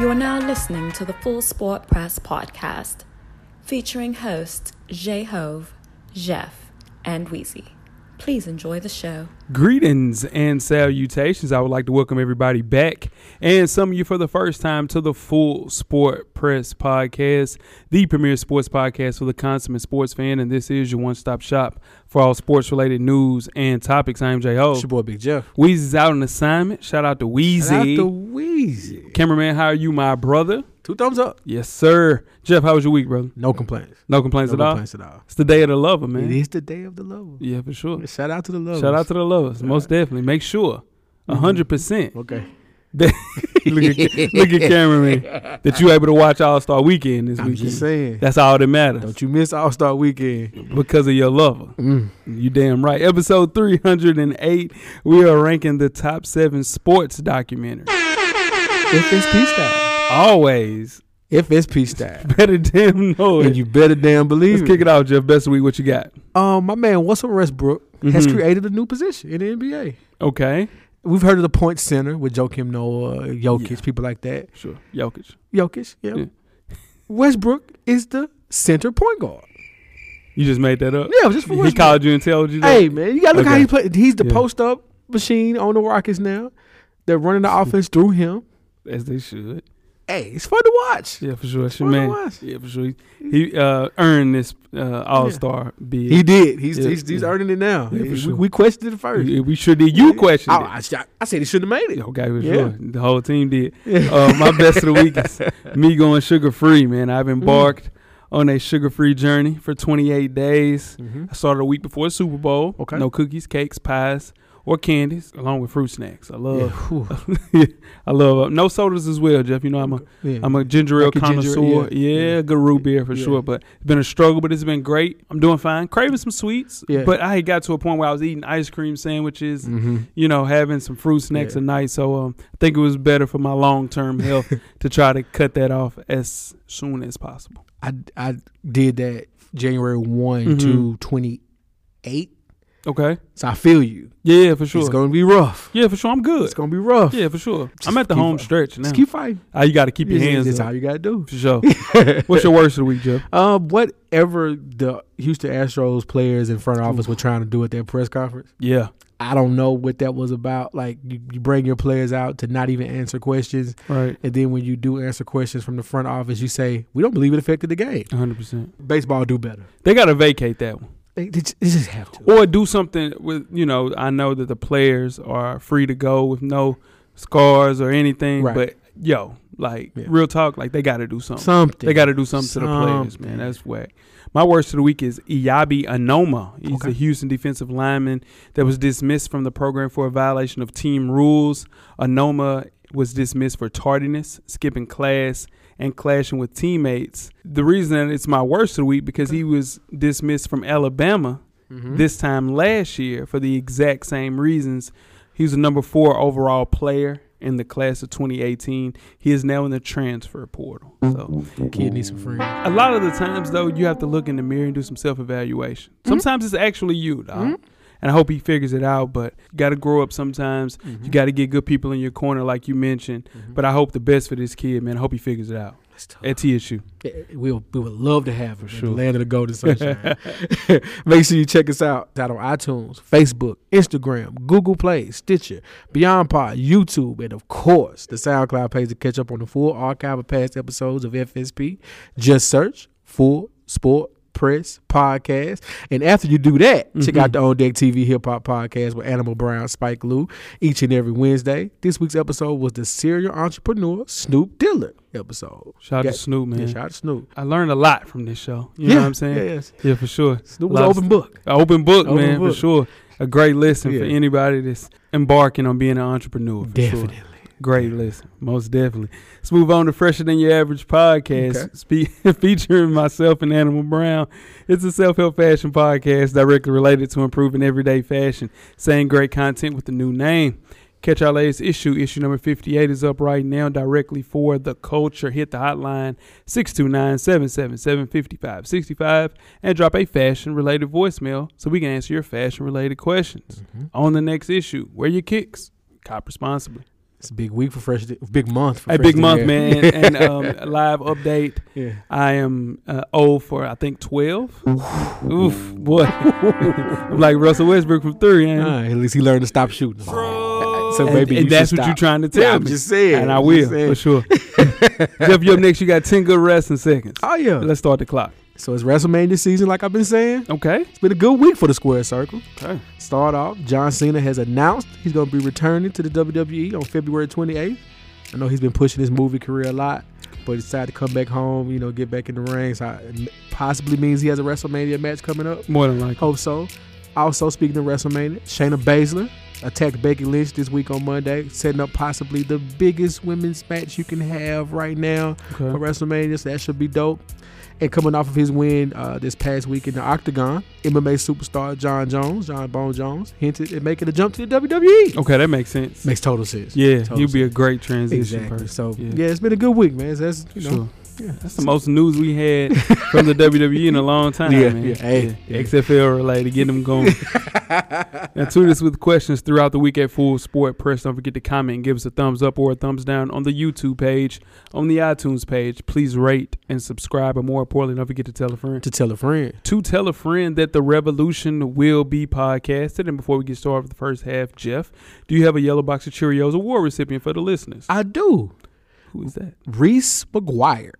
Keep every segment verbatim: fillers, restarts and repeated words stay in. You are now listening to the Full Sport Press podcast, featuring hosts Jay Hove, Jeff, and Wheezy. Please enjoy the show. Greetings and salutations. I would like to welcome everybody back, and some of you for the first time, to the Full Sport Press podcast, the premier sports podcast for the consummate sports fan, and this is your one-stop shop for all sports-related news and topics. I am Jay Ho. It's your boy, Big Jeff. Weezy's out on assignment. Shout out to Wheezy. Shout out to Wheezy. Cameraman, how are you, my brother? Two thumbs up. Yes, sir. Jeff, how was your week, brother? No complaints. No complaints no at all? No complaints at all. It's the day of the lover, man. It is the day of the lover. Yeah, for sure. Shout out to the lovers. Shout out to the lovers. All Most right. definitely. Make sure. one hundred percent. Okay. look, at, look at cameraman. That you able to watch All-Star Weekend this I'm weekend. I'm just saying. That's all that matters. Don't you miss All-Star Weekend. Because of your lover. Mm. You damn right. Episode three hundred eight, we are ranking the top seven sports documentaries. If it's peace time. Always. If it's peace time. Better damn know it. And you better damn believe it. Let's kick it out, Jeff. Best of week, what you got? Um, my man, Russell Westbrook mm-hmm. has created a new position in the N B A. Okay. We've heard of the point center with Joakim Noah, Jokic, yeah. people like that. Sure. Jokic. Jokic, yeah. yeah. Westbrook is the center point guard. You just made that up? Yeah, just for Westbrook. He called you and told you that? Hey, man, you got to look okay. how he played. He's the yeah. post-up machine on the Rockets now. They're running the offense through him. As they should. Hey, it's fun to watch. Yeah, for sure. It's your man. Watch. Yeah, for sure. He uh, earned this uh, All-Star yeah. bid. He did. He's yeah, he's, he's yeah. earning it now. Yeah, for sure. we, we questioned it first. Yeah, we sure did. You questioned I, it. I, I said he shouldn't have made it. Okay, for yeah. sure. The whole team did. Yeah. Uh, my best of the week is me going sugar-free, man. I've embarked mm-hmm. on a sugar-free journey for twenty-eight days. Mm-hmm. I started a week before the Super Bowl. Okay. No cookies, cakes, pies, or candies, along with fruit snacks. I love, yeah. I love uh, no sodas as well, Jeff. You know I'm a, yeah. I'm a ginger ale like connoisseur. Ginger, yeah. Yeah, yeah, good root beer for yeah. sure. But it's been a struggle, but it's been great. I'm doing fine. Craving some sweets, yeah. but I had got to a point where I was eating ice cream sandwiches, mm-hmm. you know, having some fruit snacks yeah. at night. So um, I think it was better for my long term health to try to cut that off as soon as possible. I, I did that January first mm-hmm. to twenty-eighth. Okay. So I feel you. Yeah, for sure. It's going to be rough. Yeah, for sure. I'm good. It's going to be rough. Yeah, for sure. Just I'm at the home fighting. stretch now. Just keep fighting. Oh, you got to keep your yeah, hands That's up. All you got to do. For sure. What's your worst of the week, Jeff? Um, whatever the Houston Astros players in front office were trying to do at their press conference. Yeah. I don't know what that was about. Like, you, you bring your players out to not even answer questions. Right. And then when you do answer questions from the front office, you say, we don't believe it affected the game. one hundred percent. Baseball do better. They got to vacate that one. They just have to. Or do something with, you know, I know that the players are free to go with no scars or anything. Right. But, yo, like, yeah. real talk, like, they got to do something. Something. They got to do something, something to the players, man. That's whack. My worst of the week is Iyabi Anoma. He's okay. a Houston defensive lineman that was dismissed from the program for a violation of team rules. Anoma was dismissed for tardiness, skipping class, and clashing with teammates. The reason that it's my worst of the week because he was dismissed from Alabama mm-hmm. this time last year for the exact same reasons. He was a number four overall player in the class of twenty eighteen. He is now in the transfer portal. So kid needs some friends. A lot of the times, though, you have to look in the mirror and do some self-evaluation. Mm-hmm. Sometimes it's actually you, dog. Mm-hmm. And I hope he figures it out, but you got to grow up sometimes. Mm-hmm. You got to get good people in your corner, like you mentioned. Mm-hmm. But I hope the best for this kid, man. I hope he figures it out. At T S U. We'll, we would love to have him. Sure. The land of the golden sunshine. Make sure you check us out. It's out on iTunes, Facebook, Instagram, Google Play, Stitcher, BeyondPod, YouTube, and, of course, the SoundCloud page to catch up on the full archive of past episodes of F S P. Just search Full Sport Press Podcast. And after you do that, mm-hmm. check out the On Deck T V Hip Hop Podcast with Animal Brown, Spike Lee, each and every Wednesday. This week's episode was the serial entrepreneur Snoop Dillard episode. Shout out to Snoop, man. Yeah, shout out to Snoop. I learned a lot from this show. You yeah, know what I'm saying? Yes. Yeah, for sure. Snoop was an open book. An open book, open man, book. for sure. a great lesson yeah. for anybody that's embarking on being an entrepreneur. For definitely. Sure. Great listen, most definitely. Let's move on to Fresher Than Your Average podcast, okay. spe- featuring myself and Animal Brown. It's a self-help fashion podcast directly related to improving everyday fashion. Same great content with a new name. Catch our latest issue. Issue number fifty-eight is up right now directly for the culture. Hit the hotline six two nine, seven seven seven, five five six five and drop a fashion-related voicemail so we can answer your fashion-related questions. Mm-hmm. On the next issue, wear your kicks. Cop responsibly. It's a big week for fresh, big month. For a fresh big month, air. man, and, and um, live update. Yeah. I am uh, old for I think twelve. Oof, Oof boy, I'm like Russell Westbrook from three. Ain't nah, at least he learned to stop shooting. So and, maybe and you that's what stop. You're trying to tell yeah, me. I'm just saying, and I will for sure. Jeff, you up next? You got ten good wrestling seconds. Oh yeah, let's start the clock. So it's WrestleMania season, like I've been saying. Okay, it's been a good week for the Square Circle. Okay, start off. John Cena has announced he's going to be returning to the W W E on February twenty-eighth. I know he's been pushing his movie career a lot, but he decided to come back home. You know, get back in the ring. So it possibly means he has a WrestleMania match coming up. More than likely, hope so. Also, speaking of WrestleMania, Shayna Baszler attacked Becky Lynch this week on Monday, setting up possibly the biggest women's match you can have right now okay. for WrestleMania. So that should be dope. And coming off of his win uh, this past week in the Octagon, M M A superstar John Jones, John Bone Jones, hinted at making a jump to the W W E. Okay, that makes sense. Makes total sense. Yeah, total you'd sense. be a great transition exactly. person. So yeah. yeah, it's been a good week, man. So that's you know. Sure. Yeah, that's the most news we had from the W W E in a long time, yeah, man. Yeah, hey, yeah. X F L related, get them going. Now, tweet us with questions throughout the week at Full Sport Press. Don't forget to comment and give us a thumbs up or a thumbs down on the YouTube page, on the iTunes page. Please rate and subscribe, and more importantly, don't forget to tell a friend. To tell a friend. To tell a friend that the revolution will be podcasted. And before we get started with the first half, Jeff, do you have a Yellow Box of Cheerios award recipient for the listeners? I do. Who is that? Reese McGuire.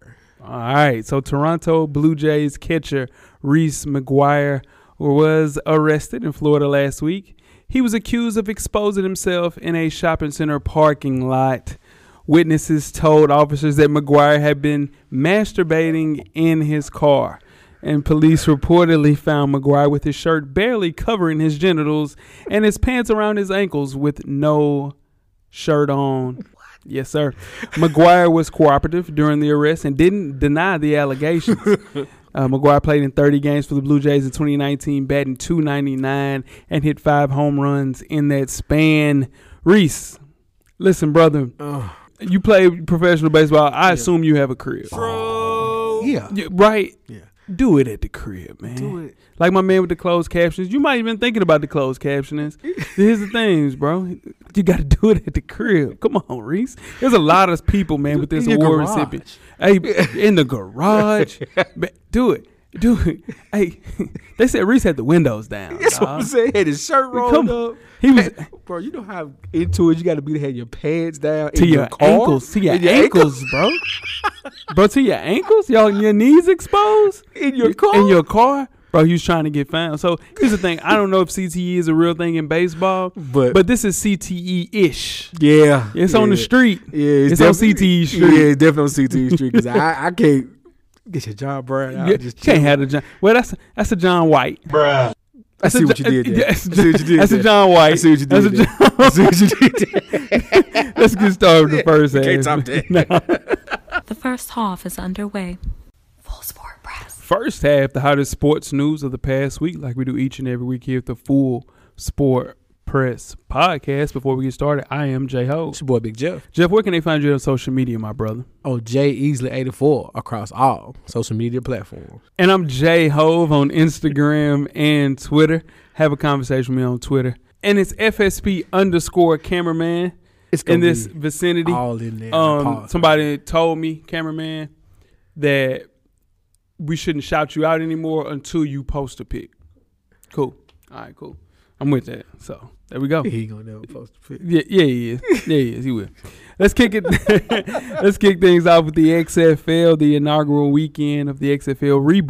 All right. So Toronto Blue Jays catcher Reese McGuire was arrested in Florida last week. He was accused of exposing himself in a shopping center parking lot. Witnesses told officers that McGuire had been masturbating in his car. And police reportedly found McGuire with his shirt barely covering his genitals and his pants around his ankles with no shirt on. Yes, sir. McGuire was cooperative during the arrest and didn't deny the allegations. uh, McGuire played in thirty games for the Blue Jays in twenty nineteen, batting two ninety-nine and hit five home runs in that span. Reese, listen, brother, oh. you play professional baseball. I yeah. assume you have a crib. Bro. Yeah. yeah. Right? Yeah. Do it at the crib, man. Do it. Like my man with the closed captions. You might have been thinking about the closed captions. Here's the things, bro. You got to do it at the crib. Come on, Reese. There's a lot of people, man, with this award recipient. Hey, in the garage. Do it. Do it. Hey, they said Reese had the windows down. That's dog. what I'm saying. Had his shirt rolled Come up. He was, hey, bro, you know how into it you got to be to have your pants down. To your, your ankles. To your, your ankles, ankles, bro. Bro, to your ankles? Y'all, your knees exposed? In your car? In your car? Bro, he was trying to get found. So, here's the thing. I don't know if C T E is a real thing in baseball, but, but this is C T E-ish. Yeah. It's yeah. on the street. Yeah, It's, it's on C T E Street. Yeah, it's definitely on C T E Street because I, I can't get your John Brown out. Yeah, just can't have a John. Well, that's, that's a John White. Bruh. I see, what you did there. I see what you did. That's a John White. I see what you did. That's a John White. I see what you did. Let's get started with the first half. Can't top that. No. The first half is underway. Full Sport Press. First half, the hottest sports news of the past week, like we do each and every week here at the Full Sport Press podcast. Before we get started, I am Jay Ho. It's your boy Big Jeff. Jeff, where can they find you on social media, my brother? Oh, Jay Easley eighty-four across all social media platforms. And I'm Jay Hove on Instagram and Twitter. Have a conversation with me on Twitter. And it's F S P underscore cameraman it's in this vicinity. All in there. Um, somebody told me, cameraman, that we shouldn't shout you out anymore until you post a pic. Cool. All right, cool. I'm with that. So there we go. He gonna never post a pic. Yeah, yeah, he is. Yeah, he is. He will. Let's kick it. Let's kick things off with the X F L. The inaugural weekend of the X F L reboot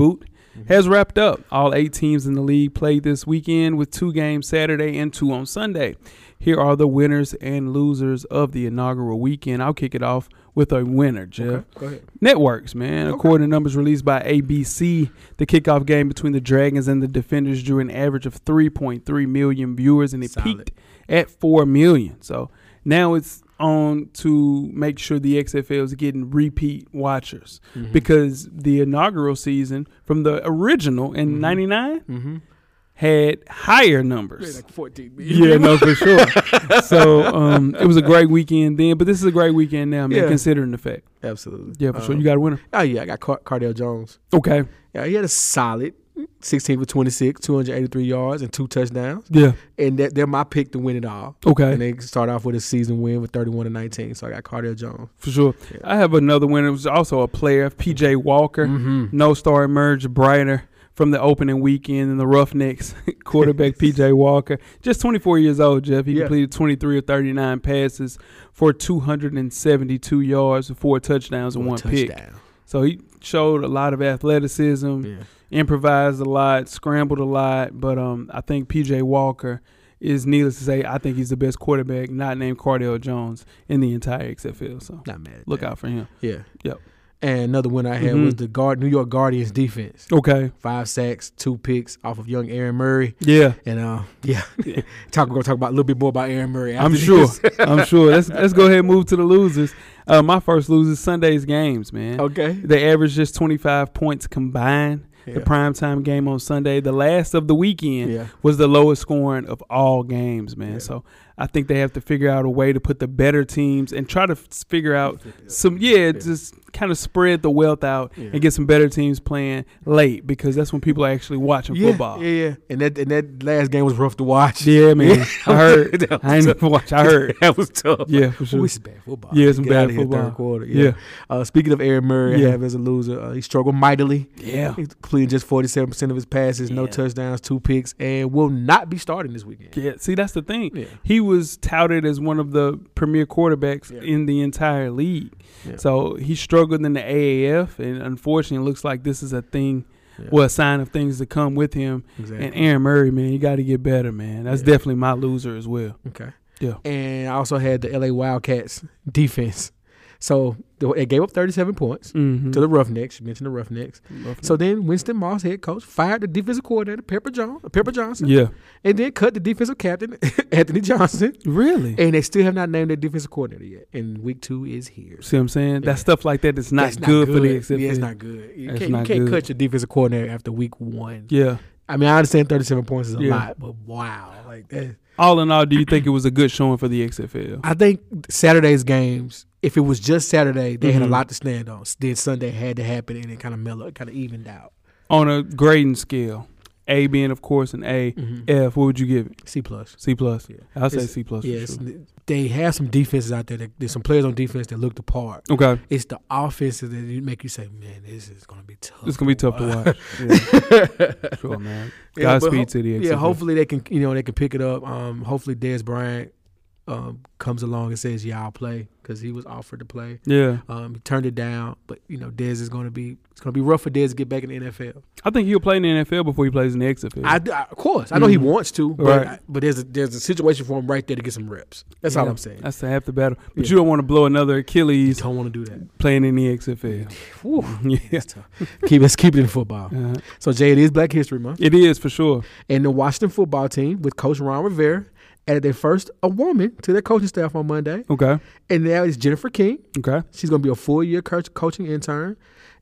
mm-hmm. has wrapped up. All eight teams in the league played this weekend, with two games Saturday and two on Sunday. Here are the winners and losers of the inaugural weekend. I'll kick it off with a winner, Jeff. Okay, go ahead. Networks, man. Okay. According to numbers released by A B C, the kickoff game between the Dragons and the Defenders drew an average of three point three million viewers, and it Solid. peaked at four million. So now it's on to make sure the X F L is getting repeat watchers, mm-hmm. because the inaugural season from the original in mm-hmm. ninety-nine mm-hmm. had higher numbers. Like fourteen million. Yeah, no, for sure. So um, it was a great weekend then, but this is a great weekend now, man, yeah. considering the fact. Absolutely. Yeah, for um, sure. You got a winner? Oh, yeah, I got Car- Cardale Jones. Okay. Yeah, he had a solid sixteen for twenty-six, two hundred eighty-three yards, and two touchdowns. Yeah. And that, they're my pick to win it all. Okay. And they start off with a season win with thirty-one to nineteen. So I got Cardale Jones. For sure. Yeah. I have another winner. It was also a player, P J. Walker. Mm-hmm. No star emerged brighter from the opening weekend, and the Roughnecks quarterback P J. Walker, just twenty-four years old, Jeff. He yeah. completed twenty-three of thirty-nine passes for two hundred seventy-two yards, four touchdowns, and one, one touchdown. pick. So he showed a lot of athleticism, yeah. improvised a lot, scrambled a lot. But um, I think P J. Walker is, needless to say, I think he's the best quarterback, not named Cardale Jones, in the entire X F L. So not mad at look that. out for him. Yeah. Yep. And another one I had mm-hmm. was the guard, New York Guardians defense. Okay. Five sacks, two picks off of young Aaron Murray. Yeah. And, uh, yeah, talk, we're going to talk about a little bit more about Aaron Murray. I'm sure. I'm sure. Let's let's go ahead and move to the losers. Uh, my first loser is Sunday's games, man. Okay. They averaged just twenty-five points combined. Yeah. The primetime game on Sunday, the last of the weekend, yeah. was the lowest scoring of all games, man. Yeah. So I think they have to figure out a way to put the better teams and try to f- figure out some, yeah, yeah. just kind of spread the wealth out yeah. and get some better teams playing late, because that's when people are actually watching yeah, football. Yeah, yeah. And that and that last game was rough to watch. Yeah, man. Yeah. I heard. I didn't even watch. I heard. That was tough. Yeah, for sure. Ooh, it's bad football. Yeah, it's some bad football. Third quarter. Yeah. yeah. Uh, speaking of Aaron Murray, yeah. I have as a loser, uh, he struggled mightily. Yeah. He completed just forty-seven percent of his passes, yeah. no touchdowns, two picks, and will not be starting this weekend. Yeah, see, that's the thing. Yeah. He was touted as one of the premier quarterbacks yeah. in the entire league. Yeah. So he struggled in the A A F, and unfortunately it looks like this is a thing, yeah. well, a sign of things to come with him. Exactly. And Aaron Murray, man, you got to get better, man. That's yeah. definitely my loser as well. Okay. Yeah. And I also had the L A Wildcats defense. So they gave up thirty-seven points mm-hmm. to the Roughnecks. You mentioned the Roughnecks. Roughnecks. So then Winston Moss, head coach, fired the defensive coordinator, Pepper John, Pepper Johnson. Yeah. And then cut the defensive captain, Anthony Johnson. Really? And they still have not named their defensive coordinator yet. And week two is here. See what I'm saying? Yeah. That stuff like that is not, That's good, not good for the X F L. Yeah, it's not good. You That's can't, not you can't good. cut your defensive coordinator after week one. Yeah. I mean, I understand thirty-seven points is a yeah. lot, but wow. Like that. All in all, do you think it was a good showing for the X F L? I think Saturday's games, if it was just Saturday, they mm-hmm. had a lot to stand on. Then Sunday had to happen, and it kind of mellowed, kind of evened out. On a grading scale, A being, of course, an A, mm-hmm. F, what would you give it? C plus. C plus. Yeah. I'll say C plus. Yeah, for sure. They have some defenses out there. That, there's some players on defense that look the part. Okay. It's the offenses that make you say, man, this is going to be tough. It's going to be tough to watch. Yeah. Sure, man. Godspeed yeah, to the X F L. Yeah, hopefully they can, you know, they can pick it up. Um, hopefully Dez Bryant um, comes along and says, yeah, I'll play, because he was offered to play. Yeah. Um, he turned it down. But, you know, Dez is going to be – it's going to be rough for Dez to get back in the N F L. I think he'll play in the N F L before he plays in the X F L. I, I, of course. I know mm-hmm. he wants to. But, right. I, but there's, a, there's a situation for him right there to get some reps. That's yeah. all I'm saying. That's the half the battle. But yeah. you don't want to blow another Achilles. You don't want to do that. Playing in the X F L. Whew. Yeah. That's tough. keep, let's keep it in football. Uh-huh. So, Jay, it is Black History Month. It is, for sure. And the Washington football team with Coach Ron Rivera added their first a woman to their coaching staff on Monday. Okay. And now it's Jennifer King. Okay. She's going to be a full-year coach, coaching intern,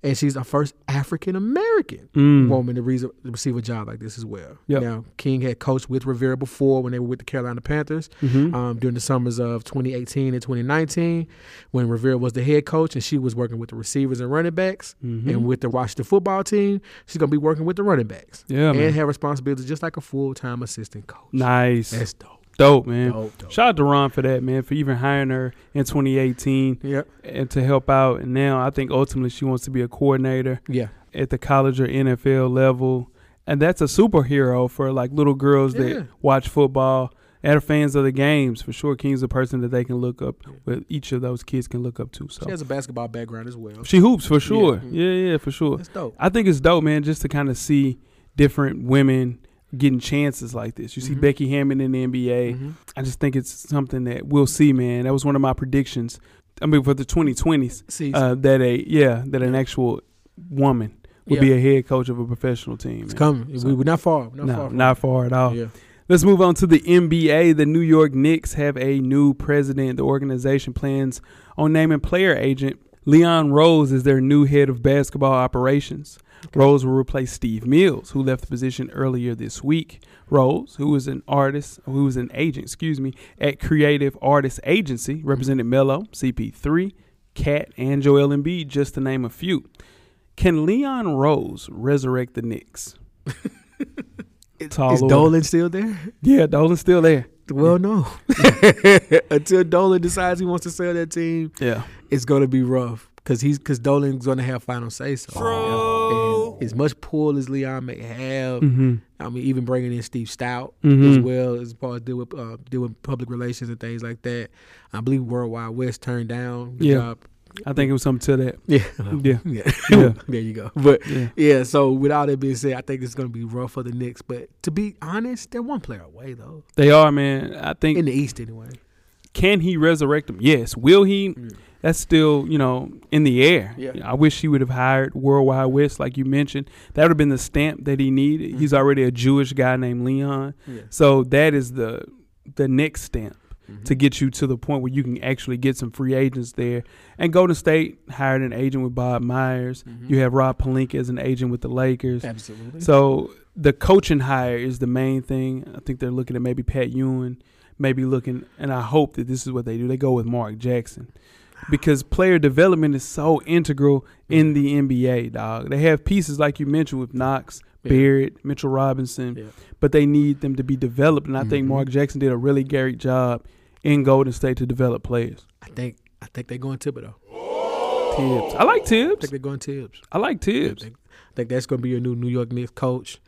and she's the first African-American mm. woman to re- receive a job like this as well. Yep. Now, King had coached with Rivera before when they were with the Carolina Panthers mm-hmm. um, during the summers of twenty eighteen and twenty nineteen when Rivera was the head coach, and she was working with the receivers and running backs. Mm-hmm. And with the Washington football team, she's going to be working with the running backs yeah, and man. have responsibilities just like a full-time assistant coach. Nice. That's dope. Dope, man. Dope, dope. Shout out to Ron for that, man, for even hiring her in twenty eighteen yep. and to help out. And now I think ultimately she wants to be a coordinator yeah. at the college or N F L level. And that's a superhero for, like, little girls yeah. that watch football and are fans of the games. For sure, King's a person that they can look up yeah. – but each of those kids can look up to. So. She has a basketball background as well. She hoops, for sure. Yeah, yeah, yeah for sure. That's dope. I think it's dope, man, just to kind of see different women – getting chances like this. You mm-hmm. see Becky Hammond in the N B A. Mm-hmm. I just think it's something that we'll see, man. That was one of my predictions. I mean, for the twenty twenties season, uh, that a yeah, that an actual woman would yeah. be a head coach of a professional team. It's man. coming. So, we we're not far. We're not no, far not far at all. Yeah. Let's move on to the N B A. The New York Knicks have a new president. The organization plans on naming player agent Leon Rose as their new head of basketball operations. Okay. Rose will replace Steve Mills, who left the position earlier this week. Rose, who is an artist, who is an agent, excuse me, at Creative Artists Agency, represented mm-hmm. Melo, C P three, Cat, and Joel Embiid, just to name a few. Can Leon Rose resurrect the Knicks? Tall is order. Dolan still there? Yeah, Dolan's still there. Well, no. Until Dolan decides he wants to sell that team, yeah, it's going to be rough because he's because Dolan's going to have final say. So, True. And as much pull as Leon may have, mm-hmm. I mean, even bringing in Steve Stout mm-hmm. as well as far as deal with uh, deal with public relations and things like that. I believe Worldwide West turned down the yeah. job. I think it was something to that. Yeah. Yeah. yeah. yeah. There you go. But, yeah. yeah, so with all that being said, I think it's going to be rough for the Knicks. But to be honest, they're one player away, though. They are, man. I think. In the East, anyway. Can he resurrect them? Yes. Will he? Yeah. That's still, you know, in the air. Yeah. I wish he would have hired Worldwide West, like you mentioned. That would have been the stamp that he needed. Mm-hmm. He's already a Jewish guy named Leon. Yeah. So that is the the Knicks stamp. Mm-hmm. To get you to the point where you can actually get some free agents there. And Golden State hired an agent with Bob Myers. Mm-hmm. You have Rob Pelinka as an agent with the Lakers. Absolutely. So the coaching hire is the main thing. I think they're looking at maybe Pat Ewing, maybe looking, and I hope that this is what they do. They go with Mark Jackson. Because player development is so integral in the N B A, dog. They have pieces, like you mentioned, with Knox, yeah. Barrett, Mitchell Robinson, yeah. but they need them to be developed. And I mm-hmm. think Mark Jackson did a really great job in Golden State to develop players. I think I think they're going Thibodeau. Tibbs. I like Tibbs. I think they're going Tibbs. I like Tibbs. I think, I think that's going to be your new New York Knicks coach.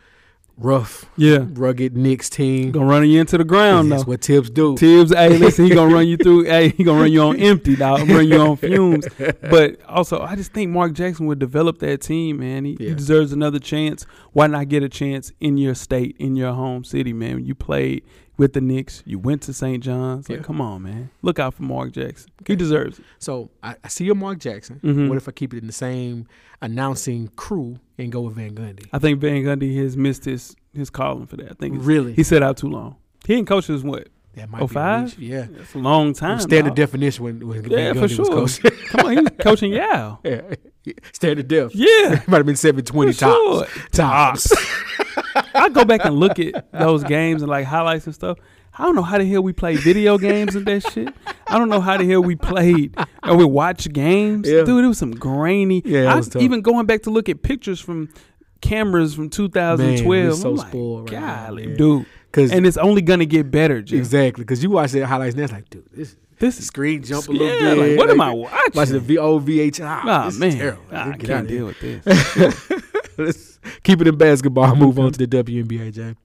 Rough, yeah, rugged Knicks team. Gonna run you into the ground though. That's what Tibbs do. Tibbs, hey, listen, he gonna run you through. Hey, he gonna run you on empty, dog. Run you on fumes. But also, I just think Mark Jackson would develop that team, man. He, yeah. he deserves another chance. Why not get a chance in your state, in your home city, man? You played with the Knicks. You went to Saint John's. Like, yeah. come on, man. Look out for Mark Jackson. Okay. He deserves it. So I, I see your Mark Jackson. Mm-hmm. What if I keep it in the same announcing crew? And go with Van Gundy. I think Van Gundy has missed his his calling for that. I think really he set out too long. He ain't coached since what? That might oh five? Be yeah, that's a long time. Standard definition when, when yeah, Van Gundy for sure. was coaching. Come on, he was coaching Yale. Yeah, standard def. Yeah, it might have been seven twenty for tops. Sure. Tops. I go back and look at those games and like highlights and stuff. I don't know how the hell we play video games and that shit. I don't know how the hell we played or we watched games. Yeah. Dude, it was some grainy. Yeah, I was tough. Even going back to look at pictures from cameras from two thousand twelve. Man, we're so I'm like, spoiled right golly, now, dude. And it's only going to get better, Jim. Exactly, because you watch the highlights and it's like, dude, this this is screen jump a little yeah, bit. Like, what like, am I watching? Watching the V O V H. Oh, this man. Is terrible. Nah, I can't deal with this. Let's keep it in basketball. Move on to the W N B A, Jay.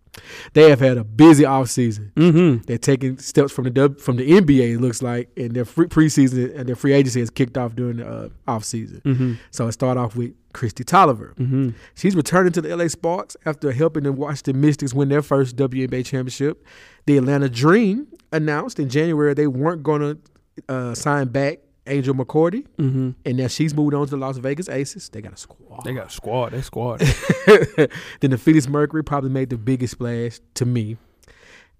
They have had a busy offseason. Mm-hmm. They're taking steps from the w- from the N B A, it looks like, and their free preseason and their free agency has kicked off during the uh, offseason. Mm-hmm. So it started off with Christy Tolliver. Mm-hmm. She's returning to the L A Sparks after helping the Washington Mystics win their first W N B A championship. The Atlanta Dream announced in January they weren't going to uh, sign back Angel McCoughtry, mm-hmm. and now she's moved on to the Las Vegas Aces. They got a squad. They got a squad. They squad. Then the Phoenix Mercury probably made the biggest splash to me.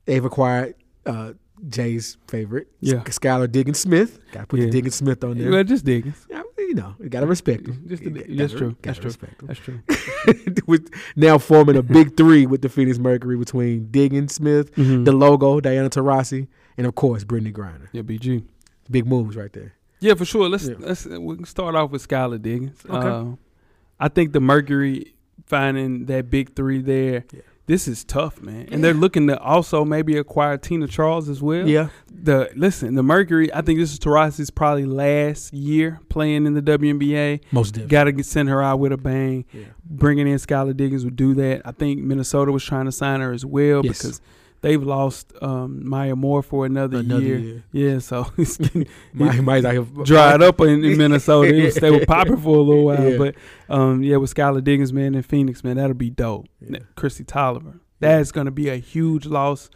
They've acquired uh, Jay's favorite, yeah. Skylar Diggins-Smith. Got to put yeah. the Diggins-Smith on there. Yeah, just Diggins. Yeah, you know, you got to respect him. Just the, gotta, that's, true. Gotta that's, respect true. Him. that's true. That's true. With now forming a big three with the Phoenix Mercury between Diggins-Smith, mm-hmm. the logo, Diana Taurasi, and, of course, Brittany Griner. Yeah, B G. Big moves right there. Yeah, for sure. Let's yeah. let's we can start off with Skylar Diggins. Okay. Uh, I think the Mercury finding that big three there, yeah. this is tough, man. And yeah. they're looking to also maybe acquire Tina Charles as well. Yeah. The listen, the Mercury, I think this is Taurasi's probably last year playing in the W N B A. Most definitely. Got to send her out with a bang. Yeah. Bringing in Skylar Diggins would do that. I think Minnesota was trying to sign her as well yes. because – they've lost um, Maya Moore for another, another year. year. Yeah, so it's getting Maya, Maya's out here. dried up in, in Minnesota. It was, they were popping for a little while. Yeah. But, um, yeah, with Skylar Diggins, man, and Phoenix, man, that'll be dope. Yeah. Christy Tolliver, That's going to be a huge loss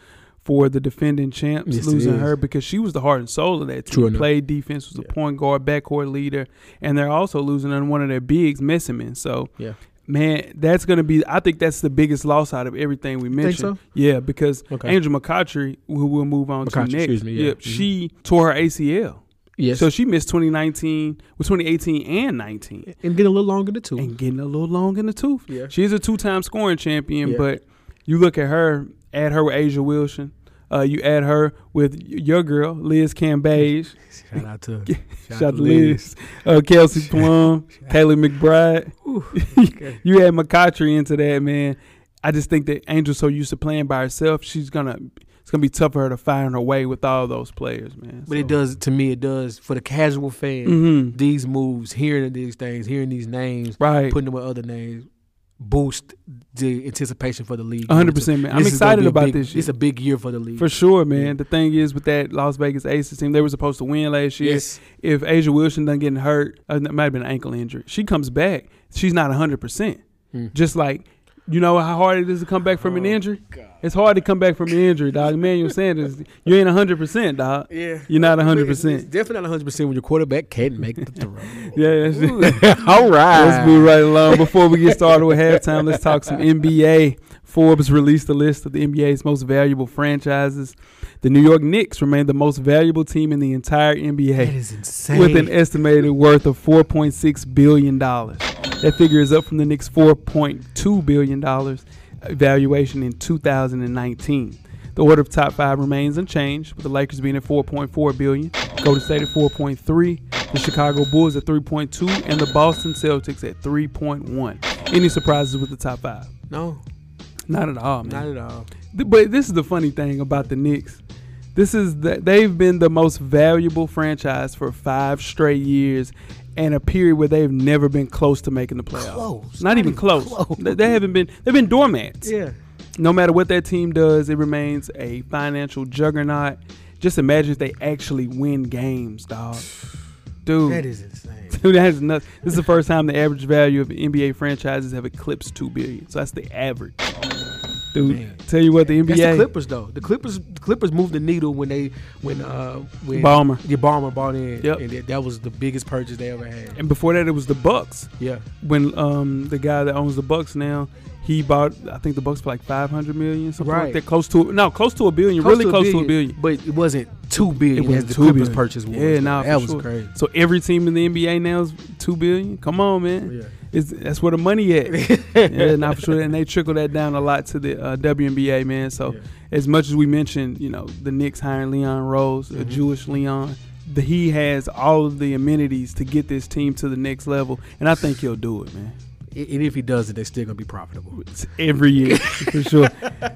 for the defending champs, yes, losing her, because she was the heart and soul of that team. True Played enough. Defense, was yeah. a point guard, backcourt leader, and they're also losing on one of their bigs, Messerman. So, yeah. man, that's going to be – I think that's the biggest loss out of everything we mentioned. Think so? Yeah, because okay. Angel McCoughtry, who we'll move on McCoughtry, to next, me, yeah. yep, mm-hmm. she tore her A C L. Yes. So she missed twenty nineteen, well, twenty eighteen and nineteen. And getting a little long in the tooth. And getting a little long in the tooth. Yeah. She is a two-time scoring champion, yeah. but you look at her – add her with Asia Wilson. Uh, you add her with your girl, Liz Cambage. Shout out to Shout, shout out to Liz. Liz. Uh, Kelsey shout, Plum, shout. Taylor McBride. Ooh, okay. You add McCoughtry into that, man. I just think that Angel's so used to playing by herself, she's gonna it's gonna be tough for her to find her way with all those players, man. But so. It does to me, it does for the casual fan, mm-hmm. these moves, hearing these things, hearing these names, right. putting them with other names. Boost the anticipation for the league. one hundred percent, man. I'm excited about big, this year. It's a big year for the league. For sure, man. Yeah. The thing is with that Las Vegas Aces team, they were supposed to win last year. Yes. If Asia Wilson doesn't get hurt, it might have been an ankle injury. She comes back, she's not one hundred percent. Mm. Just like, you know how hard it is to come back from oh, an injury? God. It's hard to come back from an injury, dog. Emmanuel Sanders, you ain't one hundred percent, dog. Yeah. You're not one hundred percent. It's, it's definitely not one hundred percent when your quarterback can't make the throw. yeah. That's All right. Let's move right along. Before we get started with halftime, let's talk some N B A. Forbes released a list of the N B A's most valuable franchises. The New York Knicks remain the most valuable team in the entire N B A. That is insane. With an estimated worth of four point six billion dollars. That figure is up from the Knicks' four point two billion dollars valuation in two thousand nineteen. The order of top five remains unchanged, with the Lakers being at four point four billion dollars, Golden State at four point three, the Chicago Bulls at three point two, and the Boston Celtics at three point one. Any surprises with the top five? No. Not at all, man. Not at all. But this is the funny thing about the Knicks. This is that they've been the most valuable franchise for five straight years, and a period where they've never been close to making the playoffs. Close. Not, Not even close. close. They, they haven't been. They've been doormats. Yeah. No matter what that team does, it remains a financial juggernaut. Just imagine if they actually win games, dog. Dude, that is insane. Dude, that is nuts. This is the first time the average value of N B A franchises have eclipsed two billion. So that's the average. Dude, man. Tell you what, the N B A. That's the Clippers though. The Clippers, the Clippers moved the needle when they when uh when Ballmer, yeah, Ballmer bought in, yep. and that, that was the biggest purchase they ever had. And before that, it was the Bucks. Yeah, when um the guy that owns the Bucks now, he bought, I think the Bucks for like five hundred million, something right. like that, close to no, close to a billion, close really to close a billion, to a billion. But it wasn't two billion. It was the Clippers billion. Purchase. Was, yeah, nah, that was sure. crazy. So every team in the N B A now is two billion. Come on, man. Yeah. It's, that's where the money at. yeah, not for sure. And they trickle that down a lot to the uh, W N B A, man. So yeah. as much as we mentioned, you know, the Knicks hiring Leon Rose, mm-hmm. a Jewish Leon, the, he has all of the amenities to get this team to the next level. And I think he'll do it, man. And if he does it, they're still going to be profitable. It's every year, for sure.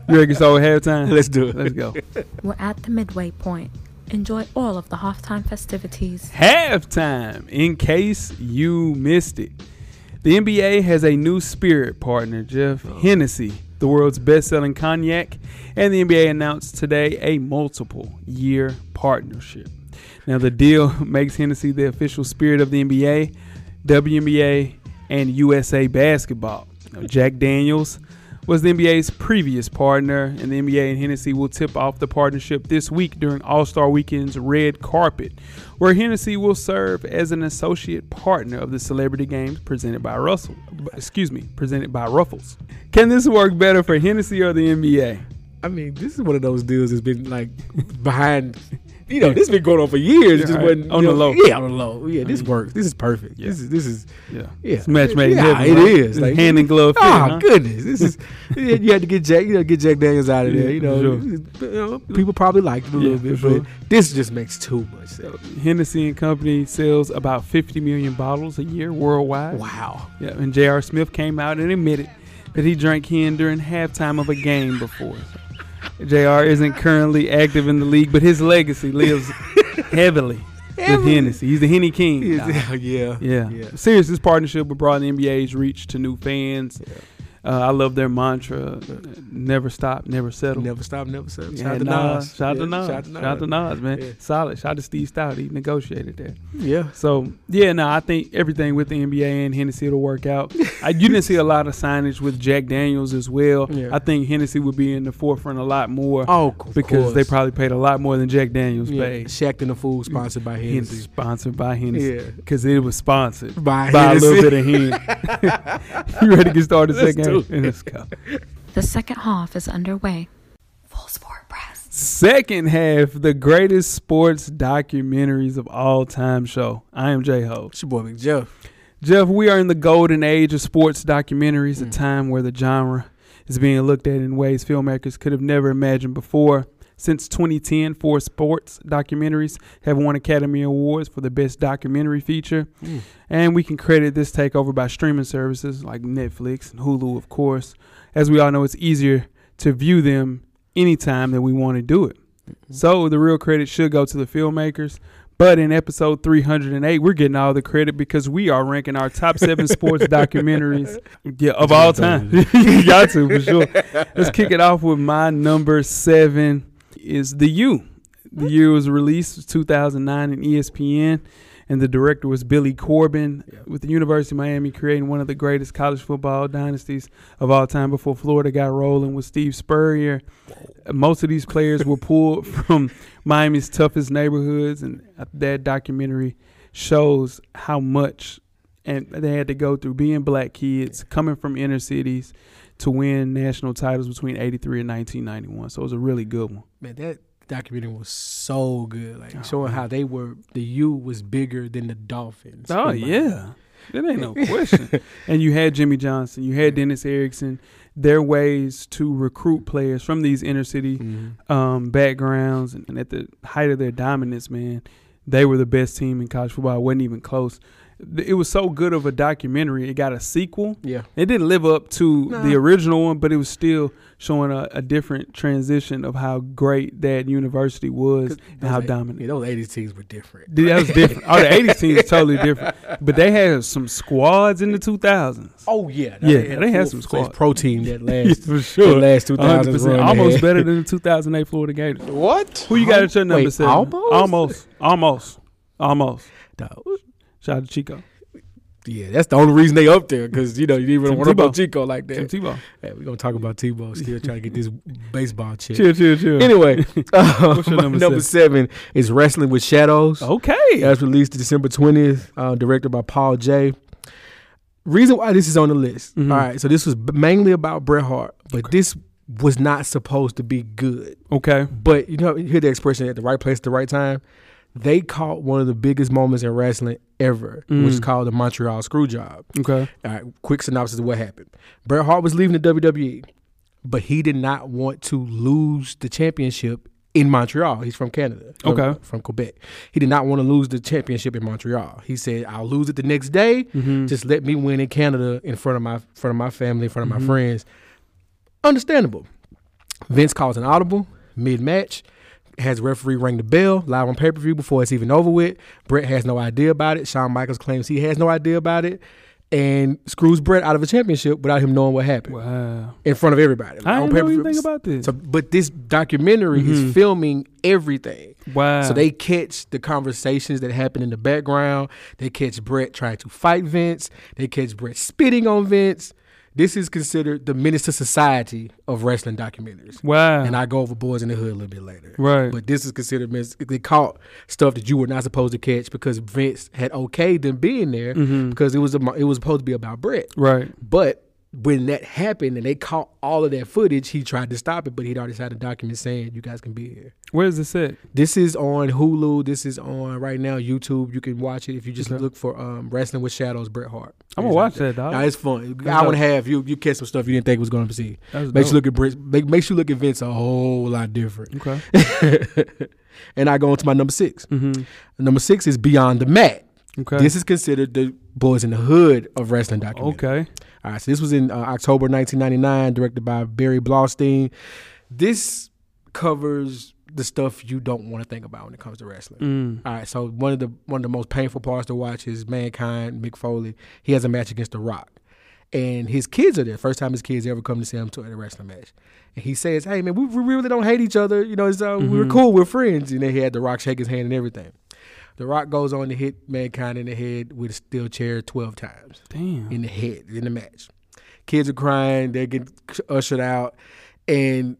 You ready to start with halftime? Let's do it. Let's go. We're at the midway point. Enjoy all of the halftime festivities. Halftime, in case you missed it. The N B A has a new spirit partner, Jeff oh. Hennessy, the world's best-selling cognac, and the N B A announced today a multiple-year partnership. Now, the deal makes Hennessy the official spirit of the N B A, W N B A, and U S A Basketball. Now, Jack Daniels was the N B A's previous partner, and the N B A and Hennessy will tip off the partnership this week during All-Star Weekend's Red Carpet, where Hennessy will serve as an associate partner of the celebrity games presented by Russell. Excuse me, presented by Ruffles. Can this work better for Hennessy or the N B A? I mean, this is one of those deals that's been like behind. You know, this has been going on for years. It just right. wasn't on you know, the low. Yeah, on the low. Yeah, this I mean, works. This is perfect. Yeah. This is this is yeah. yeah. It's match made in yeah, heaven. It right? is like, hand and glove. Oh huh? goodness, this is. You had to get Jack. You know, get Jack Daniels out of there. You know, sure. you know people probably liked it a yeah, little bit, sure. but this just makes too much sense. Hennessy and Company sells about fifty million bottles a year worldwide. Wow. Yeah, and J R Smith came out and admitted that he drank hen during halftime of a game before. J R isn't currently active in the league, but his legacy lives heavily with Hennessy. He's the Henny King. He is, yeah, yeah, yeah. Serious, this partnership will broaden the N B A's reach to new fans. Yeah. Uh, I love their mantra: never stop, never settle. Never stop, never settle. Shout out to Nas. Shout out to Nas. Shout out to Nas, man. Yeah. Solid. Shout out to Steve Stout. He negotiated that. Yeah. So, yeah, no, I think everything with the N B A and Hennessy will work out. I, you didn't see a lot of signage with Jack Daniels as well. Yeah. I think Hennessy would be in the forefront a lot more. Oh, of because course. They probably paid a lot more than Jack Daniels yeah. paid. Shaq and the Fool sponsored by Hennessy. Sponsored by Hennessy. Yeah. Because it was sponsored by, by a little bit of Hennessy. You ready to get started? Let's second? Let's go. The second half is underway. Full Sport Press. Second half, the greatest sports documentaries of all time show. I am J-Ho. It's your boy, Big Jeff. Jeff, we are in the golden age of sports documentaries, mm. a time where the genre is being looked at in ways filmmakers could have never imagined before. Since twenty ten, four sports documentaries have won Academy Awards for the Best Documentary Feature. Mm. And we can credit this takeover by streaming services like Netflix and Hulu, of course. As we all know, it's easier to view them anytime that we want to do it. Mm-hmm. So the real credit should go to the filmmakers. But in episode three hundred eight, we're getting all the credit because we are ranking our top seven sports documentaries yeah, of all time. You got to, for sure. Let's kick it off with my number seven. Is The U. The U was released in two thousand nine in E S P N, and the director was Billy Corbin yeah. with the University of Miami, creating one of the greatest college football dynasties of all time before Florida got rolling with Steve Spurrier. Most of these players were pulled from Miami's toughest neighborhoods, and that documentary shows how much and they had to go through being black kids, coming from inner cities, to win national titles between eighty-three and nineteen ninety-one. So it was a really good one. Man, that documentary was so good. Like, oh, showing how they were, the U was bigger than the Dolphins. Oh, yeah. That ain't no question. And you had Jimmy Johnson. You had Dennis Erickson. Their ways to recruit players from these inner city mm-hmm. um, backgrounds. And, and at the height of their dominance, man, they were the best team in college football. It wasn't even close. It was so good of a documentary. It got a sequel. Yeah. It didn't live up to nah. the original one, but it was still showing a, a different transition of how great that university was and how eight, dominant. Yeah, those eighties teams were different. Dude, that was different. Oh, the eighties teams were totally different. But they had some squads in the two thousands. Oh, yeah. They yeah, had they had some squads. Pro team that last, yeah, for sure. that last two thousands run. Almost had. Better than the two thousand eight Florida Gators. What? Who you got at your number Wait, seven? Almost? Almost. Almost. Almost. Almost. Shout out to Chico. Yeah, that's the only reason they up there, because, you know, you didn't really want to about Chico like that. Tim Tebow. Hey, we're going to talk about Tebow. Still trying to get this baseball check. Chill, chill, chill. Anyway, uh, number, number seven? seven is Wrestling with Shadows. Okay. That's released December twentieth, uh, directed by Paul Jay. Reason why this is on the list. Mm-hmm. All right, so this was mainly about Bret Hart, but this was not supposed to be good. Okay. But, you know, you hear the expression, at the right place at the right time. They caught one of the biggest moments in wrestling ever, mm. which is called the Montreal Screwjob. Okay. All right, quick synopsis of what happened. Bret Hart was leaving the W W E, but he did not want to lose the championship in Montreal. He's from Canada. From, okay. From Quebec. He did not want to lose the championship in Montreal. He said, I'll lose it the next day. Mm-hmm. Just let me win in Canada in front of my, front of my family, in front of mm-hmm. my friends. Understandable. Vince calls an audible mid-match. Has referee ring the bell live on pay-per-view before it's even over with. Brett has no idea about it. Shawn Michaels claims he has no idea about it and screws Brett out of a championship without him knowing what happened. Wow. In front of everybody. I didn't know anything about this. So, but this documentary mm-hmm. is filming everything. Wow. So they catch the conversations that happen in the background. They catch Brett trying to fight Vince. They catch Brett spitting on Vince. This is considered the menace to society of wrestling documentaries. Wow. And I go over Boys in the Hood a little bit later. Right. But this is considered, they caught stuff that you were not supposed to catch because Vince had okayed them being there mm-hmm. because it was a, it was supposed to be about Brett. Right. But when that happened and they caught all of that footage, he tried to stop it, but he'd already signed a document saying, you guys can be here. Where is this at? This is on Hulu. This is on, right now, YouTube. You can watch it if you just okay. look for um, Wrestling with Shadows, Bret Hart. I'm going to watch like that, dog. Nah, it's fun. That's hour dope. And a half. You, you catch some stuff you didn't think was going to see. That's makes dope. You look at Brett, make, makes you look at Vince a whole lot different. Okay. And I go on to my number six. Mm-hmm. Number six is Beyond the Mat. Okay. This is considered the Boys in the Hood of wrestling documentary. Okay. All right, so this was in uh, October nineteen ninety-nine, directed by Barry Blaustein. This covers the stuff you don't want to think about when it comes to wrestling. Mm. All right, so one of the one of the most painful parts to watch is Mankind, Mick Foley. He has a match against The Rock. And his kids are there. First time his kids ever come to see him to a wrestling match. And he says, "Hey, man, we, we really don't hate each other. You know, it's, uh, mm-hmm. we're cool. We're friends." And then he had The Rock shake his hand and everything. The Rock goes on to hit Mankind in the head with a steel chair twelve times. Damn. In the head, in the match. Kids are crying. They get ushered out. And